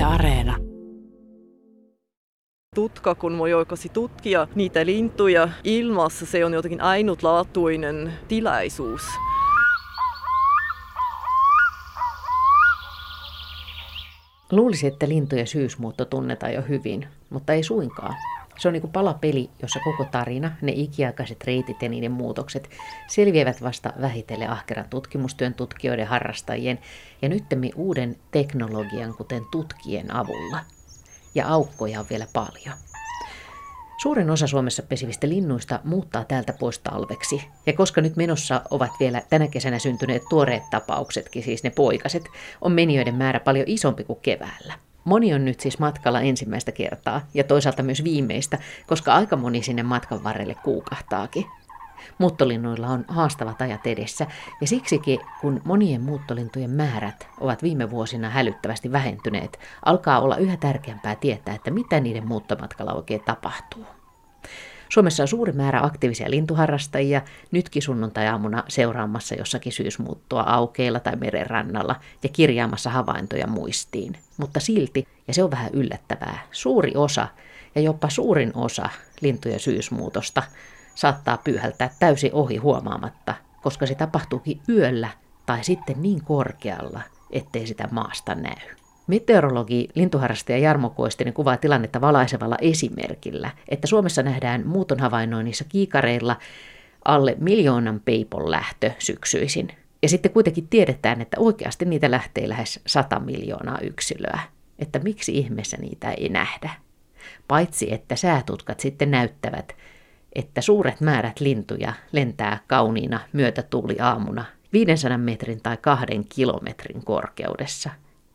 Yle Areena. Tutka, kun voi oikeasti tutkia niitä lintuja ilmassa, se on jotenkin ainutlaatuinen tilaisuus. Luulisi, että lintujen syysmuutto tunnetaan jo hyvin, mutta ei suinkaan. Se on niin kuin palapeli, jossa koko tarina, ne ikiaikaiset reitit ja niiden muutokset selviävät vasta vähitellen ahkeran tutkimustyön tutkijoiden, harrastajien ja nyttemmin uuden teknologian, kuten tutkien avulla. Ja aukkoja on vielä paljon. Suurin osa Suomessa pesivistä linnuista muuttaa täältä pois talveksi. Ja koska nyt menossa ovat vielä tänä kesänä syntyneet tuoreet tapauksetkin, siis ne poikaset, on menijöiden määrä paljon isompi kuin keväällä. Moni on nyt siis matkalla ensimmäistä kertaa ja toisaalta myös viimeistä, koska aika moni sinne matkan varrelle kuukahtaakin. Muuttolinnuilla on haastavat ajat edessä ja siksikin, kun monien muuttolintujen määrät ovat viime vuosina hälyttävästi vähentyneet, alkaa olla yhä tärkeämpää tietää, että mitä niiden muuttomatkalla oikein tapahtuu. Suomessa on suuri määrä aktiivisia lintuharrastajia nytkin sunnuntai-aamuna seuraamassa jossakin syysmuuttoa aukeilla tai merenrannalla ja kirjaamassa havaintoja muistiin. Mutta silti, ja se on vähän yllättävää, suuri osa ja jopa suurin osa lintujen syysmuutosta saattaa pyyhältää täysin ohi huomaamatta, koska se tapahtuukin yöllä tai sitten niin korkealla, ettei sitä maasta näy. Meteorologi, lintuharrastaja Jarmo Koistinen kuvaa tilannetta valaisevalla esimerkillä, että Suomessa nähdään muuton havainnoinnissa kiikareilla alle 1 000 000 peipon lähtö syksyisin. Ja sitten kuitenkin tiedetään, että oikeasti niitä lähtee lähes 100 miljoonaa yksilöä. Että miksi ihmeessä niitä ei nähdä? Paitsi että säätutkat sitten näyttävät, että suuret määrät lintuja lentää kauniina myötätuuliaamuna 500 metrin tai 2 kilometrin korkeudessa.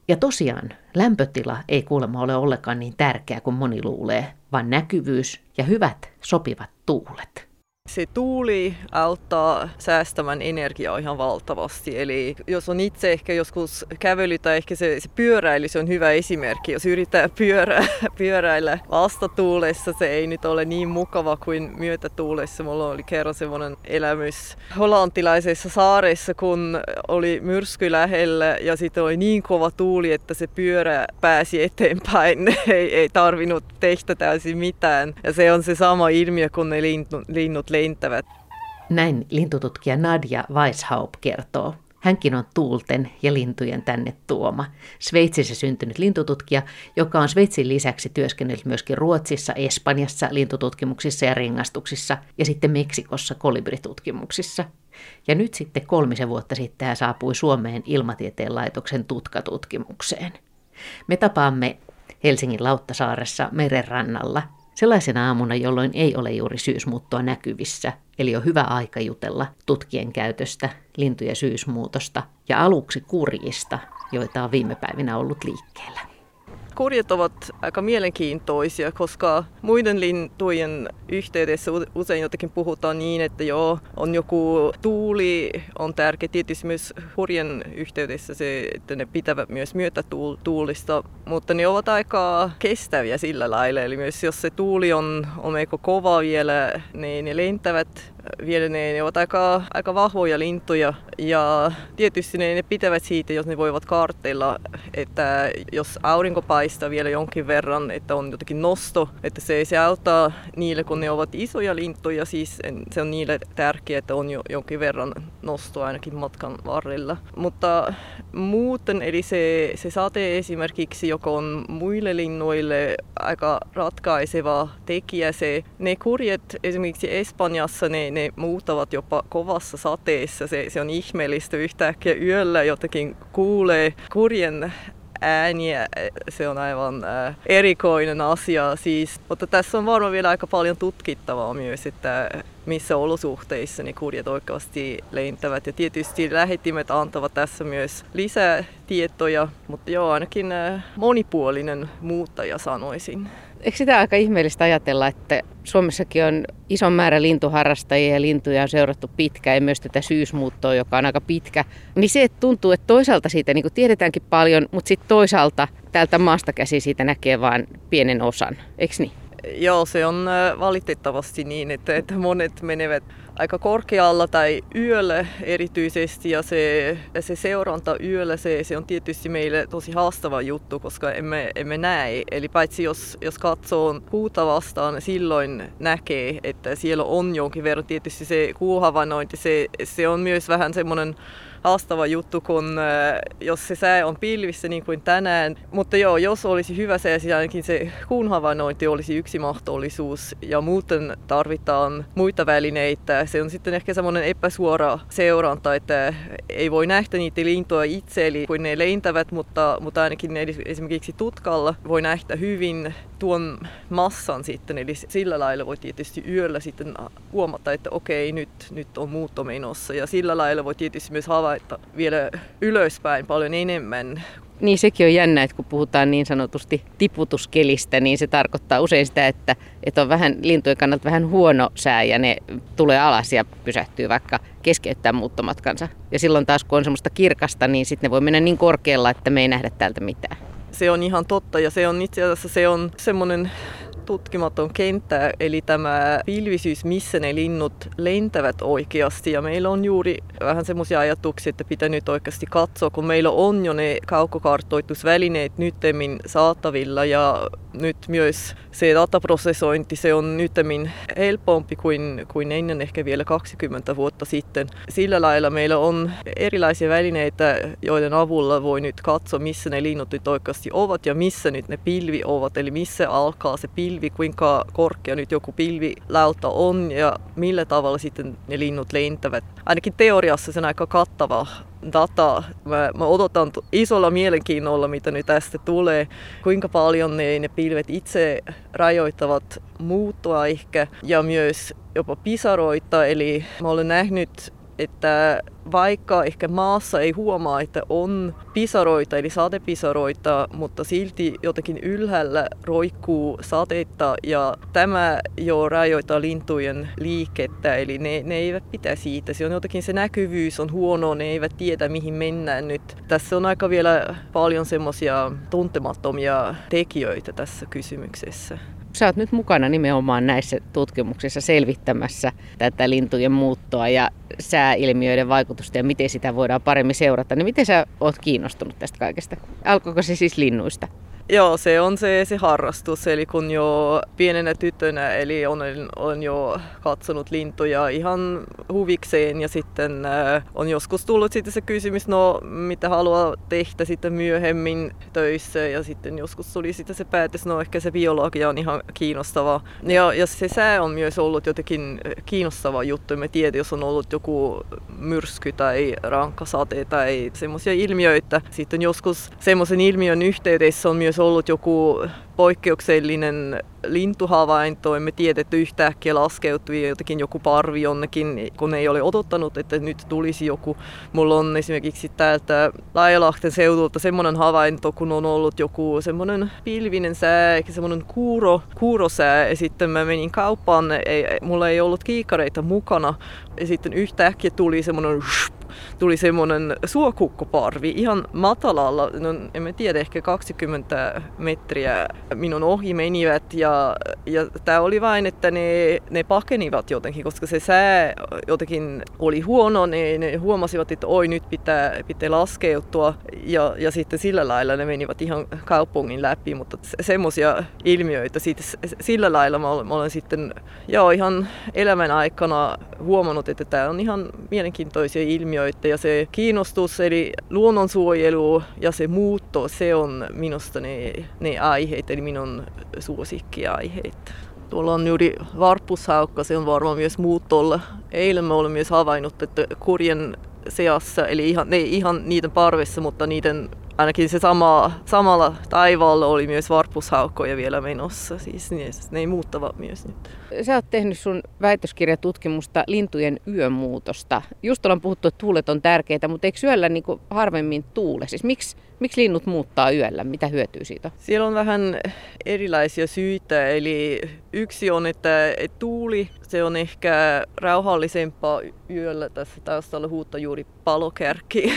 Ja tosiaan, lämpötila ei kuulemma ole ollenkaan niin tärkeä kuin moni luulee, vaan näkyvyys ja hyvät sopivat tuulet. Se tuuli auttaa säästämään energiaa ihan valtavasti. Eli jos on itse ehkä joskus kävely tai ehkä se pyöräily, se on hyvä esimerkki. Jos yrittää pyöräillä vastatuulessa, se ei nyt ole niin mukava kuin myötätuulessa. Mulla oli kerran semmoinen elämys hollantilaisessa saaressa, kun oli myrsky lähellä ja sitten oli niin kova tuuli, että se pyörä pääsi eteenpäin. ei tarvinnut tehdä täysin mitään. Ja se on se sama ilmiö kuin ne linnut lentävät. Näin lintututkija Nadja Weisshaupt kertoo. Hänkin on tuulten ja lintujen tänne tuoma. Sveitsissä syntynyt lintututkija, joka on Sveitsin lisäksi työskennellyt myöskin Ruotsissa, Espanjassa lintututkimuksissa ja ringastuksissa ja sitten Meksikossa kolibritutkimuksissa. Ja nyt sitten 3 vuotta sitten hän saapui Suomeen Ilmatieteen laitoksen tutkatutkimukseen. Me tapaamme Helsingin Lauttasaaressa merenrannalla sellaisena aamuna, jolloin ei ole juuri syysmuuttoa näkyvissä, eli on hyvä aika jutella tutkien käytöstä, lintujen syysmuutosta ja aluksi kurjista, joita on viime päivinä ollut liikkeellä. Kurjat ovat aika mielenkiintoisia, koska muiden lintujen yhteydessä usein jotenkin puhutaan niin, että joo, on joku tuuli, on tärkeä tietysti myös kurjen yhteydessä se, että ne pitävät myös myötätuulista, mutta ne ovat aika kestäviä sillä lailla. Eli myös jos se tuuli on melko kova vielä, niin ne lentävät vielä, ne ovat aika vahvoja lintuja ja tietysti ne pitävät siitä, jos ne voivat kaartella, että jos aurinko paistaa vielä jonkin verran, että on jotenkin nosto, että se auttaa niille, kun ne ovat isoja lintuja, siis se on niille tärkeää, että on jo jonkin verran nostoa ainakin matkan varrella. Mutta muuten, eli se sate esimerkiksi, joka on muille linnuille aika ratkaiseva tekijä, ne kurjet esimerkiksi Espanjassa, ne muuttavat jopa kovassa sateessa, se on ihmeellistä yhtäkkiä yöllä jotakin kuulee kurjen ääniä, se on aivan erikoinen asia siis, mutta tässä on varmaan vielä aika paljon tutkittavaa myös, että missä olosuhteissa ne kurjat oikeasti lentävät ja tietysti lähettimet antavat tässä myös lisää tietoja, mutta joo, ainakin monipuolinen muuttaja sanoisin. Eikö sitä aika ihmeellistä ajatella, että Suomessakin on iso määrä lintuharrastajia ja lintuja on seurattu pitkään ja myös tätä syysmuuttoa, joka on aika pitkä. Niin se tuntuu, että toisaalta siitä niin kuin tiedetäänkin paljon, mutta sitten toisaalta täältä maasta käsi siitä näkee vain pienen osan, eikö niin? Joo, se on valitettavasti niin, että monet menevät aika korkealla tai yöllä erityisesti, ja se seuranta yöllä, se on tietysti meille tosi haastava juttu, koska emme näe. Eli paitsi jos katsoo puuta vastaan, silloin näkee, että siellä on jonkin verran tietysti se kuuhavanointi. Se on myös vähän semmoinen haastava juttu, kun jos se sää on pilvissä niin kuin tänään. Mutta joo, jos olisi hyvä sää, siis ainakin se kuun havainnointi olisi yksi mahdollisuus, ja muuten tarvitaan muita välineitä. Se on sitten ehkä semmoinen epäsuora seuranta, että ei voi nähdä niitä lintoja itse, eli kun ne lentävät, mutta ainakin ne esimerkiksi tutkalla voi nähdä hyvin tuon massan sitten. Eli sillä lailla voi tietysti yöllä sitten huomata, että okei, nyt on muutto menossa, ja sillä lailla voi tietysti myös havaita vielä ylöspäin paljon enemmän. Niin, sekin on jännä, että kun puhutaan niin sanotusti tiputuskelistä, niin se tarkoittaa usein sitä, että on vähän lintujen kannalta vähän huono sää ja ne tulee alas ja pysähtyy vaikka keskeyttää muuttomatkansa. Ja silloin taas kun on semmoista kirkasta, niin sitten ne voi mennä niin korkealla, että me ei nähdä täältä mitään. Se on ihan totta, ja se on itse asiassa se on semmoinen tutkimaton kenttä, eli tämä pilvisyys, missä ne linnut lentävät oikeasti. Ja meillä on juuri vähän semmoisia ajatuksia, että pitää nyt oikeasti katsoa, kun meillä on jo ne kaukokartoitusvälineet nytemmin saatavilla, ja nyt myös se dataprosessointi, se on nytemmin helpompi kuin ennen ehkä vielä 20 vuotta sitten. Sillä lailla meillä on erilaisia välineitä, joiden avulla voi nyt katsoa, missä ne linnut nyt oikeasti ovat ja missä nyt ne pilvi ovat, eli missä alkaa se pilvi. Kuinka korkea nyt joku pilvilauta on ja millä tavalla sitten ne linnut lentävät. Ainakin teoriassa se on aika kattava data. Mä odotan isolla mielenkiinnolla, mitä nyt tästä tulee. Kuinka paljon ne pilvet itse rajoittavat muuttoa ehkä ja myös jopa pisaroita. Eli mä olen nähnyt, että vaikka ehkä maassa ei huomaa, että on pisaroita, eli sadepisaroita, mutta silti jotenkin ylhäällä roikkuu sateita, ja tämä jo rajoittaa lintujen liikettä, eli ne eivät pitä siitä. Se on jotenkin, se näkyvyys on huono, ne eivät tiedä mihin mennään nyt. Tässä on aika vielä paljon semmoisia tuntemattomia tekijöitä tässä kysymyksessä. Sä oot nyt mukana nimenomaan näissä tutkimuksissa selvittämässä tätä lintujen muuttoa ja sääilmiöiden vaikutusta ja miten sitä voidaan paremmin seurata. Niin miten sä oot kiinnostunut tästä kaikesta? Alkoiko se siis linnuista? Joo, se on se harrastus. Eli kun jo pienenä tytönä, eli olen jo katsonut lintuja ihan huvikseen, ja sitten on joskus tullut sitten se kysymys, no mitä haluaa tehdä sitten myöhemmin töissä, ja sitten joskus tuli sitten se päätös, no ehkä se biologia on ihan kiinnostava. Ja se sää on myös ollut jotenkin kiinnostava juttu. Mä tiedän, jos on ollut joku myrsky tai rankkasate tai semmoisia ilmiöitä. Sitten joskus semmoisen ilmiön yhteydessä on myös ollut joku poikkeuksellinen lintuhavainto, emme tiedä, että yhtäkkiä laskeutui jotenkin joku parvi jonnekin, kun ei ole odottanut, että nyt tulisi joku. Mulla on esimerkiksi täältä Laajalahten seudulta semmoinen havainto, kun on ollut joku semmoinen pilvinen sää, ehkä semmoinen kuurosää, ja sitten mä menin kauppaan, mulla ei ollut kiikareita mukana, ja sitten yhtäkkiä tuli semmoinen suokukkoparvi ihan matalalla, no emme tiedä, ehkä 20 metriä minun ohi menivät, ja tämä oli vain, että ne pakenivat jotenkin, koska se sää jotenkin oli huono, ne huomasivat, että oi, nyt pitää laskeutua, ja sitten sillä lailla ne menivät ihan kaupungin läpi, mutta semmoisia ilmiöitä sillä lailla mä olen sitten ihan elämän aikana huomannut, että tämä on ihan mielenkiintoisia ilmiöitä, ja se kiinnostus, eli luonnonsuojelu ja se muutto, se on minusta ne aiheet, eli minun suosikkiaiheet. Tuolla on juuri varpushaukka, se on varmaan myös muuttolla. Eilen me olemme myös havainnut, että kurjen seassa, eli ihan niiden parvessa, mutta niiden ainakin se samalla taivaalla oli myös varpushaukkoja vielä menossa, siis ne muuttavat myös nyt. Sä oot tehnyt sun väitöskirjatutkimusta lintujen yömuutosta. Just ollaan puhuttu, että tuulet on tärkeitä, mutta eikö yöllä niin kuin harvemmin tuule? Siis miksi linnut muuttaa yöllä? Mitä hyötyä siitä? Siellä on vähän erilaisia syitä, eli yksi on, että tuuli, se on ehkä rauhallisempaa yöllä. Tässä taustalla huutaa juuri palokärki.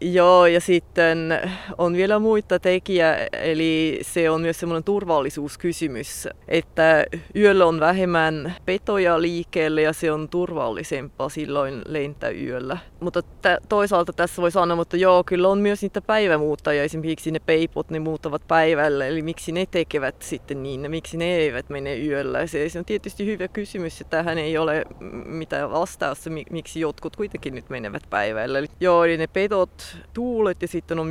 Joo, ja sitten on vielä muita tekijä, eli se on myös semmoinen turvallisuuskysymys, että yöllä on vähemmän petoja liikkeelle ja se on turvallisempaa silloin lentää yöllä. Mutta toisaalta tässä voi sanoa, että joo, kyllä on myös niitä päivämuuttajia, esimerkiksi ne peipot, ne muuttavat päivällä, eli miksi ne tekevät sitten niin, miksi ne eivät mene yöllä. Se on tietysti hyvä kysymys, että tähän ei ole mitään vastausta, miksi jotkut kuitenkin nyt menevät päivällä. Joo, eli ne petot, tuulet ja sitten on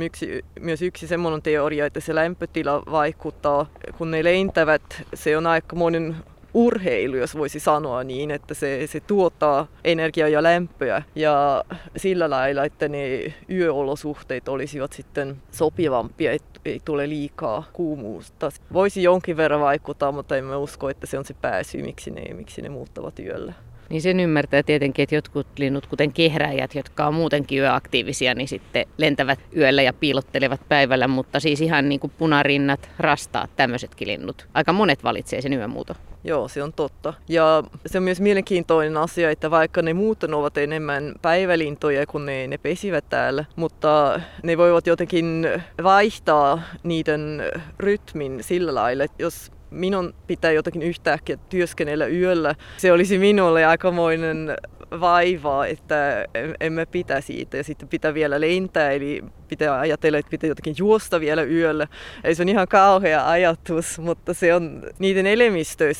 myös yksi semmoinen teoria, että se lämpötila vaikuttaa, kun ne lentävät. Se on aikamoinen urheilu, jos voisi sanoa niin, että se tuottaa energiaa ja lämpöä. Ja sillä lailla, että ne yöolosuhteet olisivat sitten sopivampia, ei tule liikaa kuumuutta. Voisi jonkin verran vaikuttaa, mutta emme usko, että se on se pääsy, miksi ne muuttavat yöllä. Niin sen ymmärtää tietenkin, että jotkut linnut, kuten kehräjät, jotka on muutenkin yöaktiivisia, niin sitten lentävät yöllä ja piilottelevat päivällä, mutta siis ihan niin kuin punarinnat, rastaat, tämmöisetkin linnut. Aika monet valitsee sen yömuuton. Joo, se on totta. Ja se on myös mielenkiintoinen asia, että vaikka ne muuten ovat enemmän päivälintoja kuin ne pesivät täällä, mutta ne voivat jotenkin vaihtaa niiden rytmin sillä lailla, että jos minun pitää jotakin yhtäkkiä työskennellä yöllä. Se olisi minulle aikamoinen vaiva, että emme pitää siitä. Ja sitten pitää vielä lentää, eli pitää ajatella, että pitää jotakin juosta vielä yöllä. Eli se on ihan kauhea ajatus, mutta se on niiden elimistö,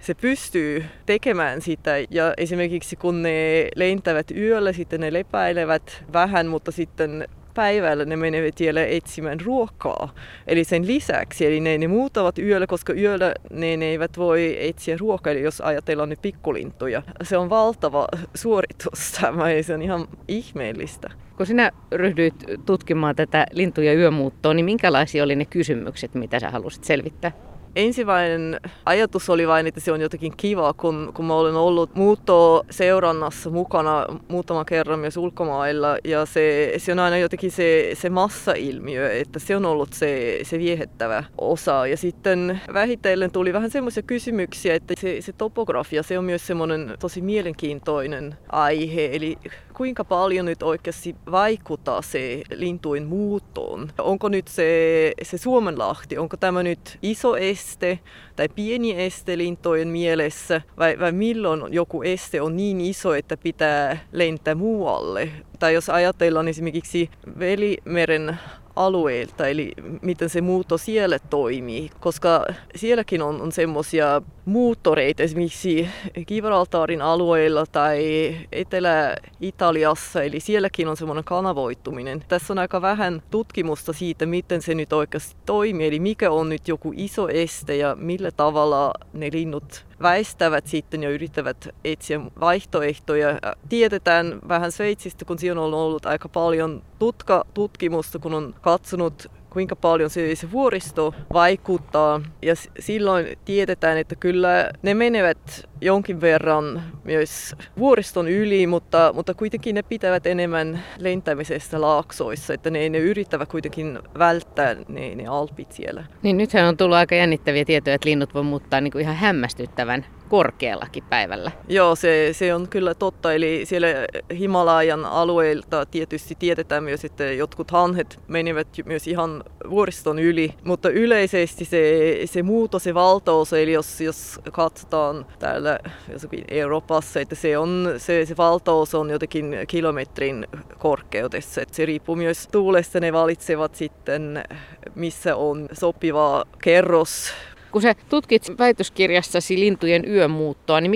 se pystyy tekemään sitä. Ja esimerkiksi kun ne lentävät yöllä, sitten ne lepäilevät vähän, mutta sitten päivällä ne menevät vielä etsimään ruokaa. Eli sen lisäksi, eli ne muuttavat yöllä, koska yöllä ne eivät voi etsiä ruokaa, eli jos ajatellaan ne pikkulintuja. Se on valtava suoritus tämä, eli se on ihan ihmeellistä. Kun sinä ryhdyit tutkimaan tätä lintuja yömuuttoa, niin minkälaisia oli ne kysymykset, mitä sä halusit selvittää? Ensimmäinen ajatus oli vain, että se on jotenkin kiva, kun mä olen ollut muuttoseurannassa mukana muutaman kerran myös ulkomailla. Ja se on aina jotenkin se massailmiö, että se on ollut se viehättävä osa. Ja sitten vähitellen tuli vähän semmoisia kysymyksiä, että se topografia, se on myös semmoinen tosi mielenkiintoinen aihe. Eli kuinka paljon nyt oikeasti vaikuttaa se lintujen muuttoon? Onko nyt se Suomenlahti, onko tämä nyt iso este tai pieni este lintujen mielessä? Vai milloin joku este on niin iso, että pitää lentää muualle? Tai jos ajatellaan esimerkiksi Välimeren alueelta, eli miten se muutto siellä toimii, koska sielläkin on semmoisia muuttoreita esimerkiksi Gibraltarin alueella tai Etelä-Italiassa, eli sielläkin on semmoinen kanavoittuminen. Tässä on aika vähän tutkimusta siitä, miten se nyt oikeasti toimii, eli mikä on nyt joku iso este ja millä tavalla ne linnut väistävät sitten ja yrittävät etsiä vaihtoehtoja. Tiedetään vähän Sveitsistä, kun siinä on ollut aika paljon tutkimusta, kun on katsonut kuinka paljon se vuoristo vaikuttaa. Ja silloin tiedetään, että kyllä ne menevät jonkin verran myös vuoriston yli, mutta kuitenkin ne pitävät enemmän lentämisestä laaksoissa, että ne yrittävät kuitenkin välttää ne alpit siellä. Niin nythän on tullut aika jännittäviä tietoja, että linnut voi muuttaa niin kuin ihan hämmästyttävän korkeallakin päivällä. Joo, se on kyllä totta. Eli siellä Himalajan alueelta tietysti tiedetään myös, että jotkut hanhet menevät myös ihan vuoriston yli. Mutta yleisesti se muutos, se valtaosa, eli jos katsotaan täällä jossakin Euroopassa, että se valtaosa on jotenkin kilometrin korkeudessa. Että se riippuu myös tuulesta. Ne valitsevat sitten, missä on sopiva kerros. Kun sä tutkit väitöskirjassasi lintujen yömuuttoa, niin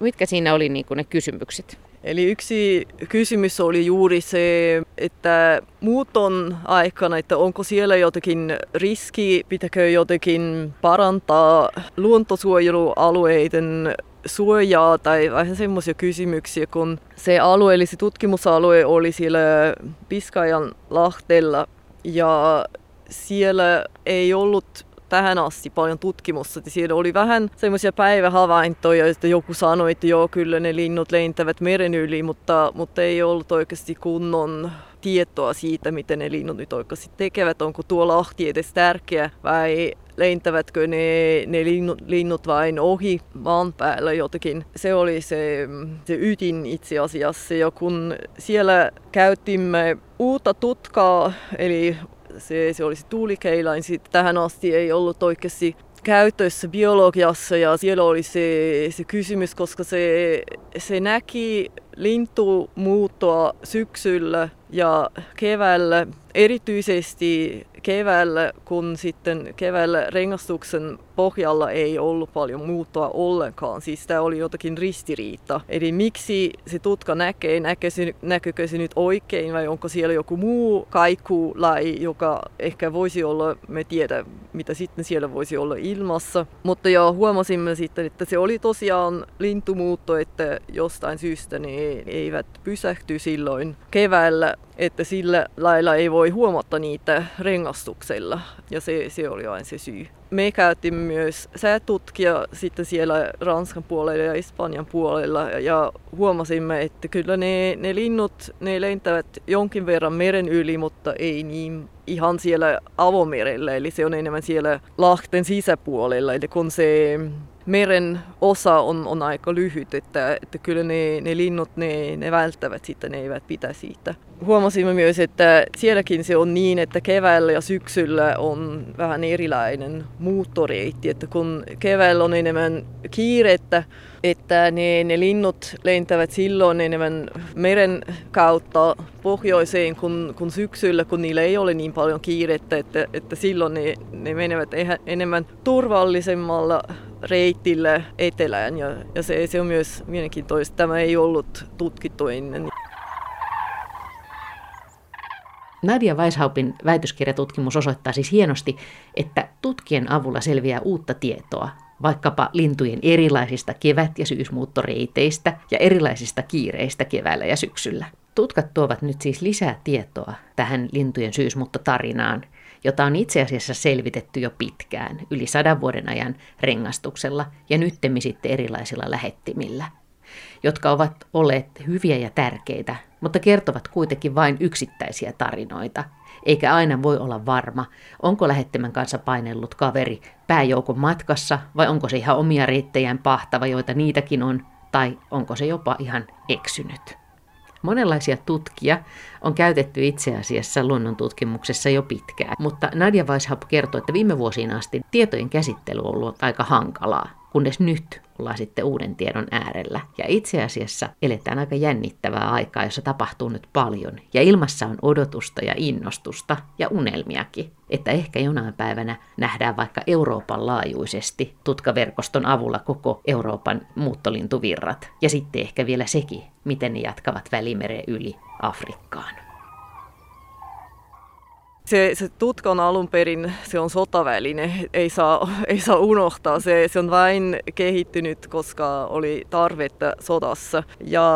mitkä siinä oli niin kuin ne kysymykset? Eli yksi kysymys oli juuri se, että muuton aikana, että onko siellä jotakin riski, pitääkö jotenkin parantaa luontosuojelualueiden suojaa tai vähän semmoisia kysymyksiä, kun se alue, eli se tutkimusalue oli siellä Piskanjanlahdella ja siellä ei ollut tähän asti paljon tutkimusta. Siellä oli vähän semmoisia päivähavaintoja, että joku sanoi, että joo, kyllä ne linnut lentävät meren yli, mutta ei ollut oikeasti kunnon tietoa siitä, miten ne linnut nyt oikeasti tekevät. Onko tuo lahti edes tärkeä vai lentävätkö ne linnut vain ohi maan päällä jotakin. Se oli se ydin itse asiassa, ja kun siellä käytimme uutta tutkaa, eli se oli se tuulikeilain, tähän asti ei ollut oikeasti käytössä biologiassa, ja siellä oli se kysymys, koska se näki lintumuuttoa syksyllä ja keväällä, erityisesti keväällä, kun sitten keväällä rengastuksen pohjalla ei ollut paljon muuttoa ollenkaan. Siis tämä oli jotakin ristiriita. Eli miksi se tutka näkyykö se nyt oikein vai onko siellä joku muu kaikulaji, joka ehkä voisi olla, me tiedä mitä sitten siellä voisi olla ilmassa. Mutta jo huomasimme sitten, että se oli tosiaan lintumuutto, että jostain syystä ne eivät pysähty silloin keväällä, että sillä lailla ei voi huomata niitä rengastuksella, ja se oli aina se syy. Me käytimme myös säätutkia sitten siellä Ranskan puolella ja Espanjan puolella, ja huomasimme, että kyllä ne linnut ne lentävät jonkin verran meren yli, mutta ei niin ihan siellä avomerellä, eli se on enemmän siellä lahten sisäpuolella, eli kun se meren osa on aika lyhyt, että kyllä ne linnut ne välttävät sitä, ne eivät pitä siitä. Huomasimme myös, että sielläkin se on niin, että keväällä ja syksyllä on vähän erilainen muuttoreitti, että kun keväällä on enemmän kiirettä, että ne linnut lentävät silloin enemmän meren kautta pohjoiseen kuin syksyllä, kun niillä ei ole niin paljon kiirettä, että silloin ne menevät enemmän turvallisemmalla reitillä etelään, ja se on myös mielenkiintoista. Tämä ei ollut tutkittu ennen. Nadja Weisshauptin väitöskirjatutkimus osoittaa siis hienosti, että tutkien avulla selviää uutta tietoa, vaikkapa lintujen erilaisista kevät- ja syysmuuttoreiteistä ja erilaisista kiireistä keväällä ja syksyllä. Tutkat tuovat nyt siis lisää tietoa tähän lintujen syysmuuttotarinaan, jota on itse asiassa selvitetty jo pitkään, yli 100 vuoden ajan rengastuksella ja nyttemmin sitten erilaisilla lähettimillä, jotka ovat olleet hyviä ja tärkeitä, mutta kertovat kuitenkin vain yksittäisiä tarinoita, eikä aina voi olla varma, onko lähettimen kanssa painellut kaveri pääjoukon matkassa vai onko se ihan omia reittejään pahtava, joita niitäkin on, tai onko se jopa ihan eksynyt. Monenlaisia tutkia on käytetty itse asiassa luonnontutkimuksessa jo pitkään, mutta Nadja Weisshaupt kertoo, että viime vuosiin asti tietojen käsittely on ollut aika hankalaa, kunnes nyt ollaan sitten uuden tiedon äärellä. Ja itse asiassa eletään aika jännittävää aikaa, jossa tapahtuu nyt paljon, ja ilmassa on odotusta ja innostusta ja unelmiakin, että ehkä jonain päivänä nähdään vaikka Euroopan laajuisesti tutkaverkoston avulla koko Euroopan muuttolintuvirrat, ja sitten ehkä vielä sekin, miten ne jatkavat Välimeren yli Afrikkaan. Se tutka on alun perin, se on sotaväline, ei saa unohtaa, se on vain kehittynyt, koska oli tarvetta sodassa. Ja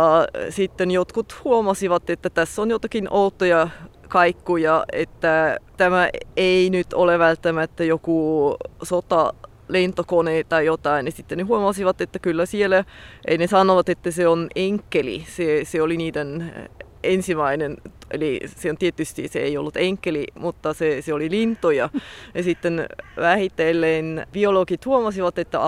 sitten jotkut huomasivat, että tässä on jotakin outoja kaikkuja, että tämä ei nyt ole välttämättä joku sotalentokone tai jotain. Ja sitten ne huomasivat, että kyllä siellä, ei ne sanovat, että se on enkeli, se oli niiden ensimmäinen, eli se on tietysti, se ei ollut enkeli, mutta se oli lintuja. Ja sitten vähitellen biologit huomasivat, että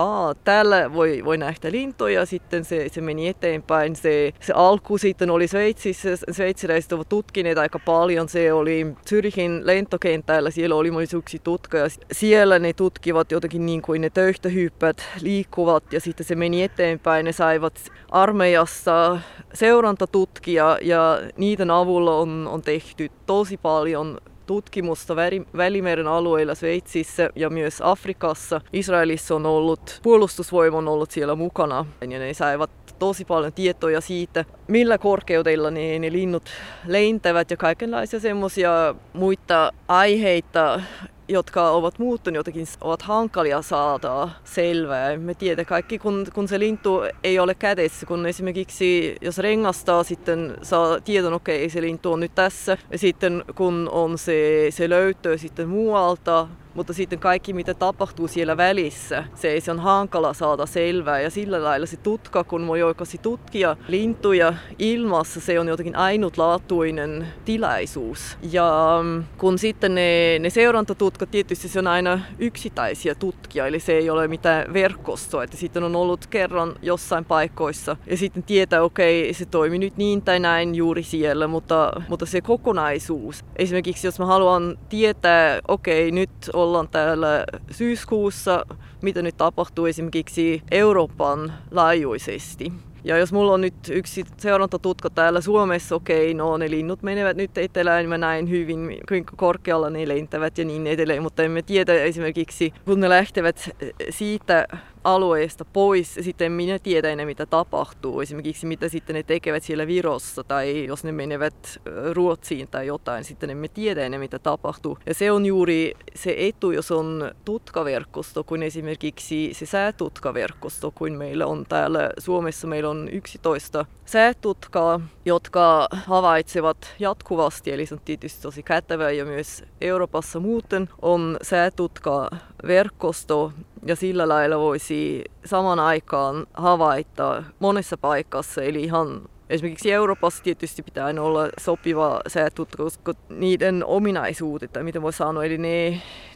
täällä voi nähdä lintuja. Sitten se meni eteenpäin. Se alku sitten oli Sveitsissä. Sveitsiläiset ovat tutkineet aika paljon. Se oli Zürichin lentokentällä. Siellä oli myös yksi tutka. Siellä ne tutkivat jotakin niin kuin ne töyhtöhyppät liikkuvat. Ja sitten se meni eteenpäin. Ne saivat armeijassa seurantatutkia ja niiden avulla on tehty tosi paljon tutkimusta Välimeren alueilla Sveitsissä ja myös Afrikassa. Israelissa on ollut, puolustusvoima on ollut siellä mukana, ja ne saivat tosi paljon tietoja siitä, millä korkeudella ne linnut lentävät ja kaikenlaisia semmoisia muita aiheita, jotka ovat muuttuneet jotakin, ovat hankalia saada selvää. Me tiedä kaikki, kun se lintu ei ole kädessä, kun esimerkiksi jos rengastaa, sitten saa tiedon, okei, se lintu on nyt tässä. Ja sitten kun on se löytö sitten muualta, Mutta sitten kaikki, mitä tapahtuu siellä välissä, se on hankala saada selvää. Ja sillä lailla se tutka, kun voi oikeasti tutkia lintuja ilmassa, se on jotenkin ainutlaatuinen tilaisuus. Ja kun sitten ne seurantatutkat, tietysti se on aina yksittäisiä tutkia, eli se ei ole mitään verkostoa. Että sitten on ollut kerran jossain paikoissa ja sitten tietää, okei, se toimi nyt niin tai näin juuri siellä, mutta se kokonaisuus. Esimerkiksi jos mä haluan tietää, okei, nyt ollaan täällä syyskuussa, mitä nyt tapahtuu esimerkiksi Euroopan laajuisesti. Ja jos mulla on nyt yksi seurantatutka täällä Suomessa, okei, no ne linnut menevät nyt etelään, mä näen hyvin, kuinka korkealla ne lentävät ja niin edelleen, mutta emme tiedä esimerkiksi, kun ne lähtevät siitä alueesta pois, sitten minä tiedän enää, mitä tapahtuu, esimerkiksi mitä sitten ne tekevät siellä Virossa, tai jos ne menevät Ruotsiin tai jotain, sitten emme tiedä enää, mitä tapahtuu. Ja se on juuri se etu, jos on tutkaverkosto, kuin esimerkiksi se säätutkaverkosto, kuin meillä on täällä Suomessa, meillä on 11 säätutkaa, jotka havaitsevat jatkuvasti, eli se on tietysti tosi kätevää, ja myös Euroopassa muuten on säätutkaverkosto, ja sillä lailla voisi saman aikaan havaita monessa paikassa, eli ihan esimerkiksi Euroopassa tietysti pitää aina olla sopiva säätutka, koska niiden ominaisuudet, tai miten voi sanoa, eli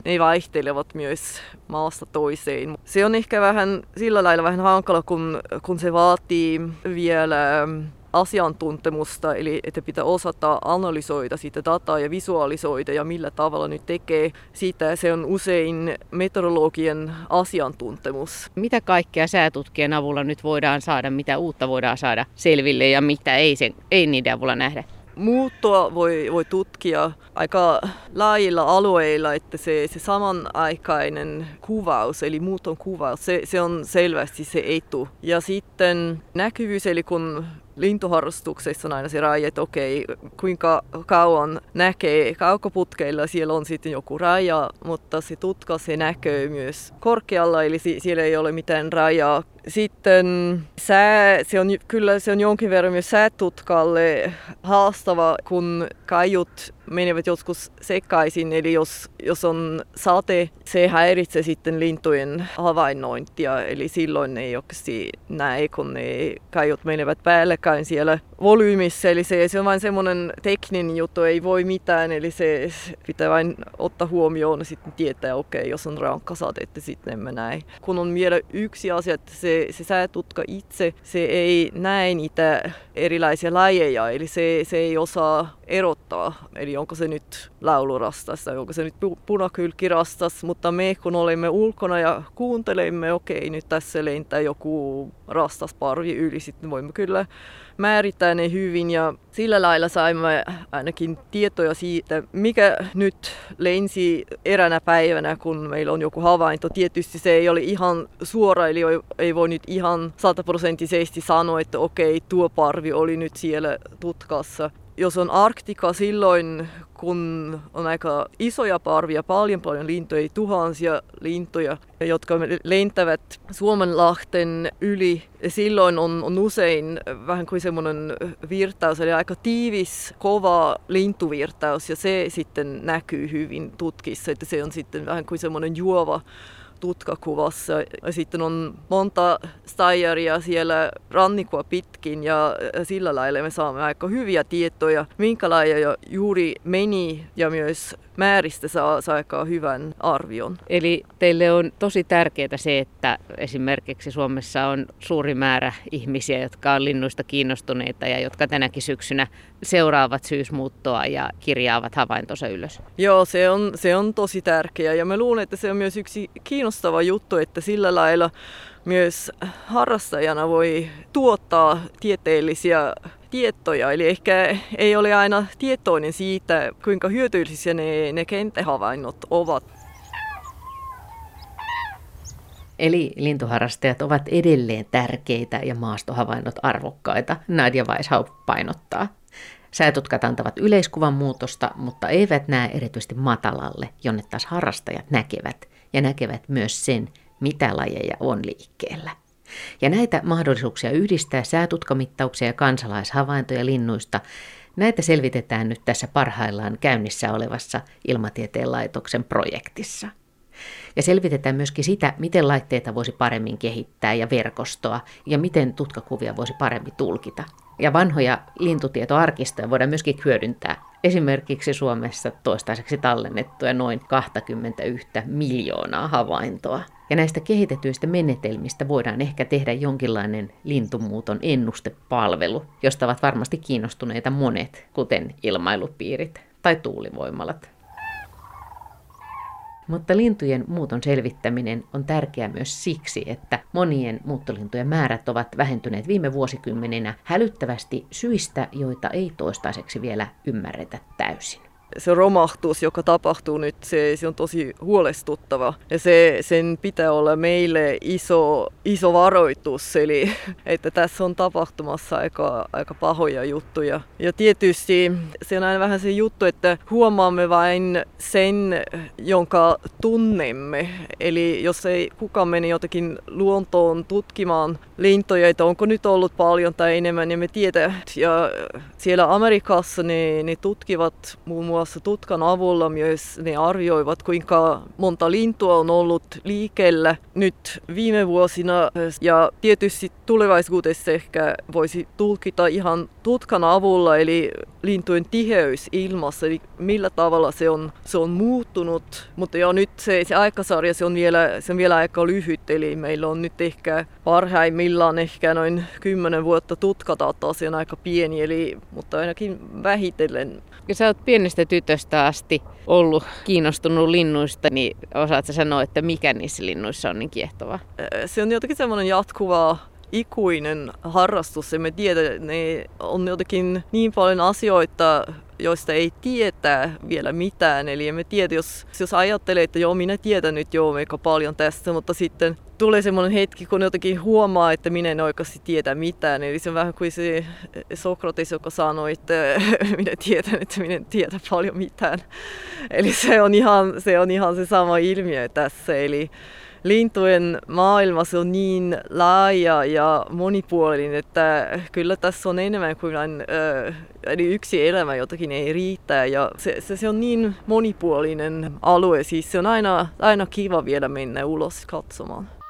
ne vaihtelevat myös maasta toiseen. Se on ehkä vähän sillä lailla vähän hankala, kun se vaatii vielä asiantuntemusta, eli että pitää osata analysoida sitä dataa ja visualisoida ja millä tavalla nyt tekee sitä. Se on usein meteorologian asiantuntemus. Mitä kaikkea säätutkien avulla nyt voidaan saada, mitä uutta voidaan saada selville ja mitä ei niiden avulla nähdä? Muuttoa voi tutkia aika laajilla alueilla, että se samanaikainen kuvaus, eli muuton kuvaus, se on selvästi se etu. Ja sitten näkyvyys, eli kun lintuharrastuksessa on aina se raja, että okei, kuinka kauan näkee kaukoputkeilla, siellä on sitten joku raja, mutta se tutka, se näkyy myös korkealla, eli siellä ei ole mitään rajaa. Sitten se on jonkin verran myös säätutkalle haastava, kun kaiut menevät joskus sekaisin, eli jos on sade, se häiritsee sitten lintujen havainnointia, eli silloin ne ei oikeasti näe, kun ne kaiut menevät päällekkäin siellä volyymissa, eli se on vain semmoinen tekninen juttu, ei voi mitään, eli se pitää vain ottaa huomioon ja sitten tietää, okei, jos on rankka sade, että sitten emme näe. Kun on vielä yksi asia, että se säätutka itse, se ei näe niitä erilaisia lajeja, eli se ei osaa erottaa, eli onko se nyt laulurastas tai onko se nyt punakylkirastas, mutta me kun olemme ulkona ja kuuntelemme, okei, nyt tässä lentää joku rastasparvi yli, sitten voimme kyllä määrittää ne hyvin ja sillä lailla saimme ainakin tietoja siitä, mikä nyt lensi eräänä päivänä, kun meillä on joku havainto. Tietysti se ei ole ihan suora, eli ei voi nyt ihan 100% sanoa, että okei, tuo parvi oli nyt siellä tutkassa. Jos on Arktika silloin, kun on aika isoja parvia, paljon lintuja, tuhansia lintuja, jotka lentävät Suomenlahten yli. Silloin on usein vähän kuin semmoinen virtaus, eli aika tiivis, kova lintuvirtaus, ja se sitten näkyy hyvin tutkissa, että se on sitten vähän kuin semmoinen juova tutkakuvassa. Ja sitten on monta stajaria siellä rannikkoa pitkin ja sillä lailla me saamme aika hyviä tietoja, minkä lajeja juuri meni ja myös määristä saa aika hyvän arvion. Eli teille on tosi tärkeää se, että esimerkiksi Suomessa on suuri määrä ihmisiä, jotka on linnuista kiinnostuneita ja jotka tänäkin syksynä seuraavat syysmuuttoa ja kirjaavat havaintonsa ylös. Joo, se on tosi tärkeää ja mä luulen, että se on myös yksi kiinnostava juttu, että sillä lailla myös harrastajana voi tuottaa tieteellisiä tietoja, eli ehkä ei ole aina tietoinen siitä, kuinka hyödyllisiä ne kenttähavainnot ovat. Eli lintuharrastajat ovat edelleen tärkeitä ja maastohavainnot arvokkaita, Nadja Weisshaupt painottaa. Säätutkat antavat yleiskuvan muutosta, mutta eivät näe erityisesti matalalle, jonne taas harrastajat näkevät, ja näkevät myös sen, mitä lajeja on liikkeellä. Ja näitä mahdollisuuksia yhdistää säätutkamittauksia ja kansalaishavaintoja linnuista, näitä selvitetään nyt tässä parhaillaan käynnissä olevassa Ilmatieteen laitoksen projektissa. Ja selvitetään myöskin sitä, miten laitteita voisi paremmin kehittää ja verkostoa ja miten tutkakuvia voisi paremmin tulkita. Ja vanhoja lintutietoarkistoja voidaan myöskin hyödyntää. Esimerkiksi Suomessa toistaiseksi tallennettuja noin 21 miljoonaa havaintoa. Ja näistä kehitetyistä menetelmistä voidaan ehkä tehdä jonkinlainen lintumuuton ennustepalvelu, josta ovat varmasti kiinnostuneita monet, kuten ilmailupiirit tai tuulivoimalat. Mutta lintujen muuton selvittäminen on tärkeää myös siksi, että monien muuttolintujen määrät ovat vähentyneet viime vuosikymmeninä hälyttävästi syistä, joita ei toistaiseksi vielä ymmärretä täysin. Se romahtus, joka tapahtuu nyt, se on tosi huolestuttava. Ja sen pitää olla meille iso varoitus, eli että tässä on tapahtumassa aika pahoja juttuja. Ja tietysti se on aina vähän se juttu, että huomaamme vain sen, jonka tunnemme. Eli jos ei kukaan mene jotakin luontoon tutkimaan lintoja, että onko nyt ollut paljon tai enemmän, niin me tiedä. Ja siellä Amerikassa ne tutkivat muun muassa tutkan avulla myös ne arvioivat, kuinka monta lintua on ollut liikkeellä nyt viime vuosina. Ja tietysti tulevaisuudessa ehkä voisi tulkita ihan tutkan avulla, eli lintujen tiheys ilmassa, eli millä tavalla se on muuttunut. Mutta jo nyt se aikasarja se on vielä aika lyhyt, eli meillä on nyt ehkä parhaimmillaan ehkä noin 10 vuotta tutkadataa, se on aika pieni, eli, mutta ainakin vähitellen. Ja sä oot pienestä tytöstä asti ollut kiinnostunut linnuista, niin osaatko sanoa, että mikä niissä linnuissa on niin kiehtovaa? Se on jotenkin semmoinen jatkuva ikuinen harrastus, emme tiedä, ne on jotenkin niin paljon asioita, joista ei tietää vielä mitään. Eli emme tiedä, jos ajattelee, että joo, minä tiedän nyt joo aika paljon tästä, mutta sitten tulee semmoinen hetki, kun jotenkin huomaa, että minä en oikeasti tiedä mitään. Eli se on vähän kuin se Sokrates, joka sanoi, että minä tiedän, että minä en tiedä paljon mitään. Eli se on ihan se sama ilmiö tässä. Eli lintujen maailma se on niin laaja ja monipuolinen, että kyllä tässä on enemmän kuin yksi elämä jotakin ei riitä. Ja se on niin monipuolinen alue, siis se on aina kiva vielä mennä ulos katsomaan.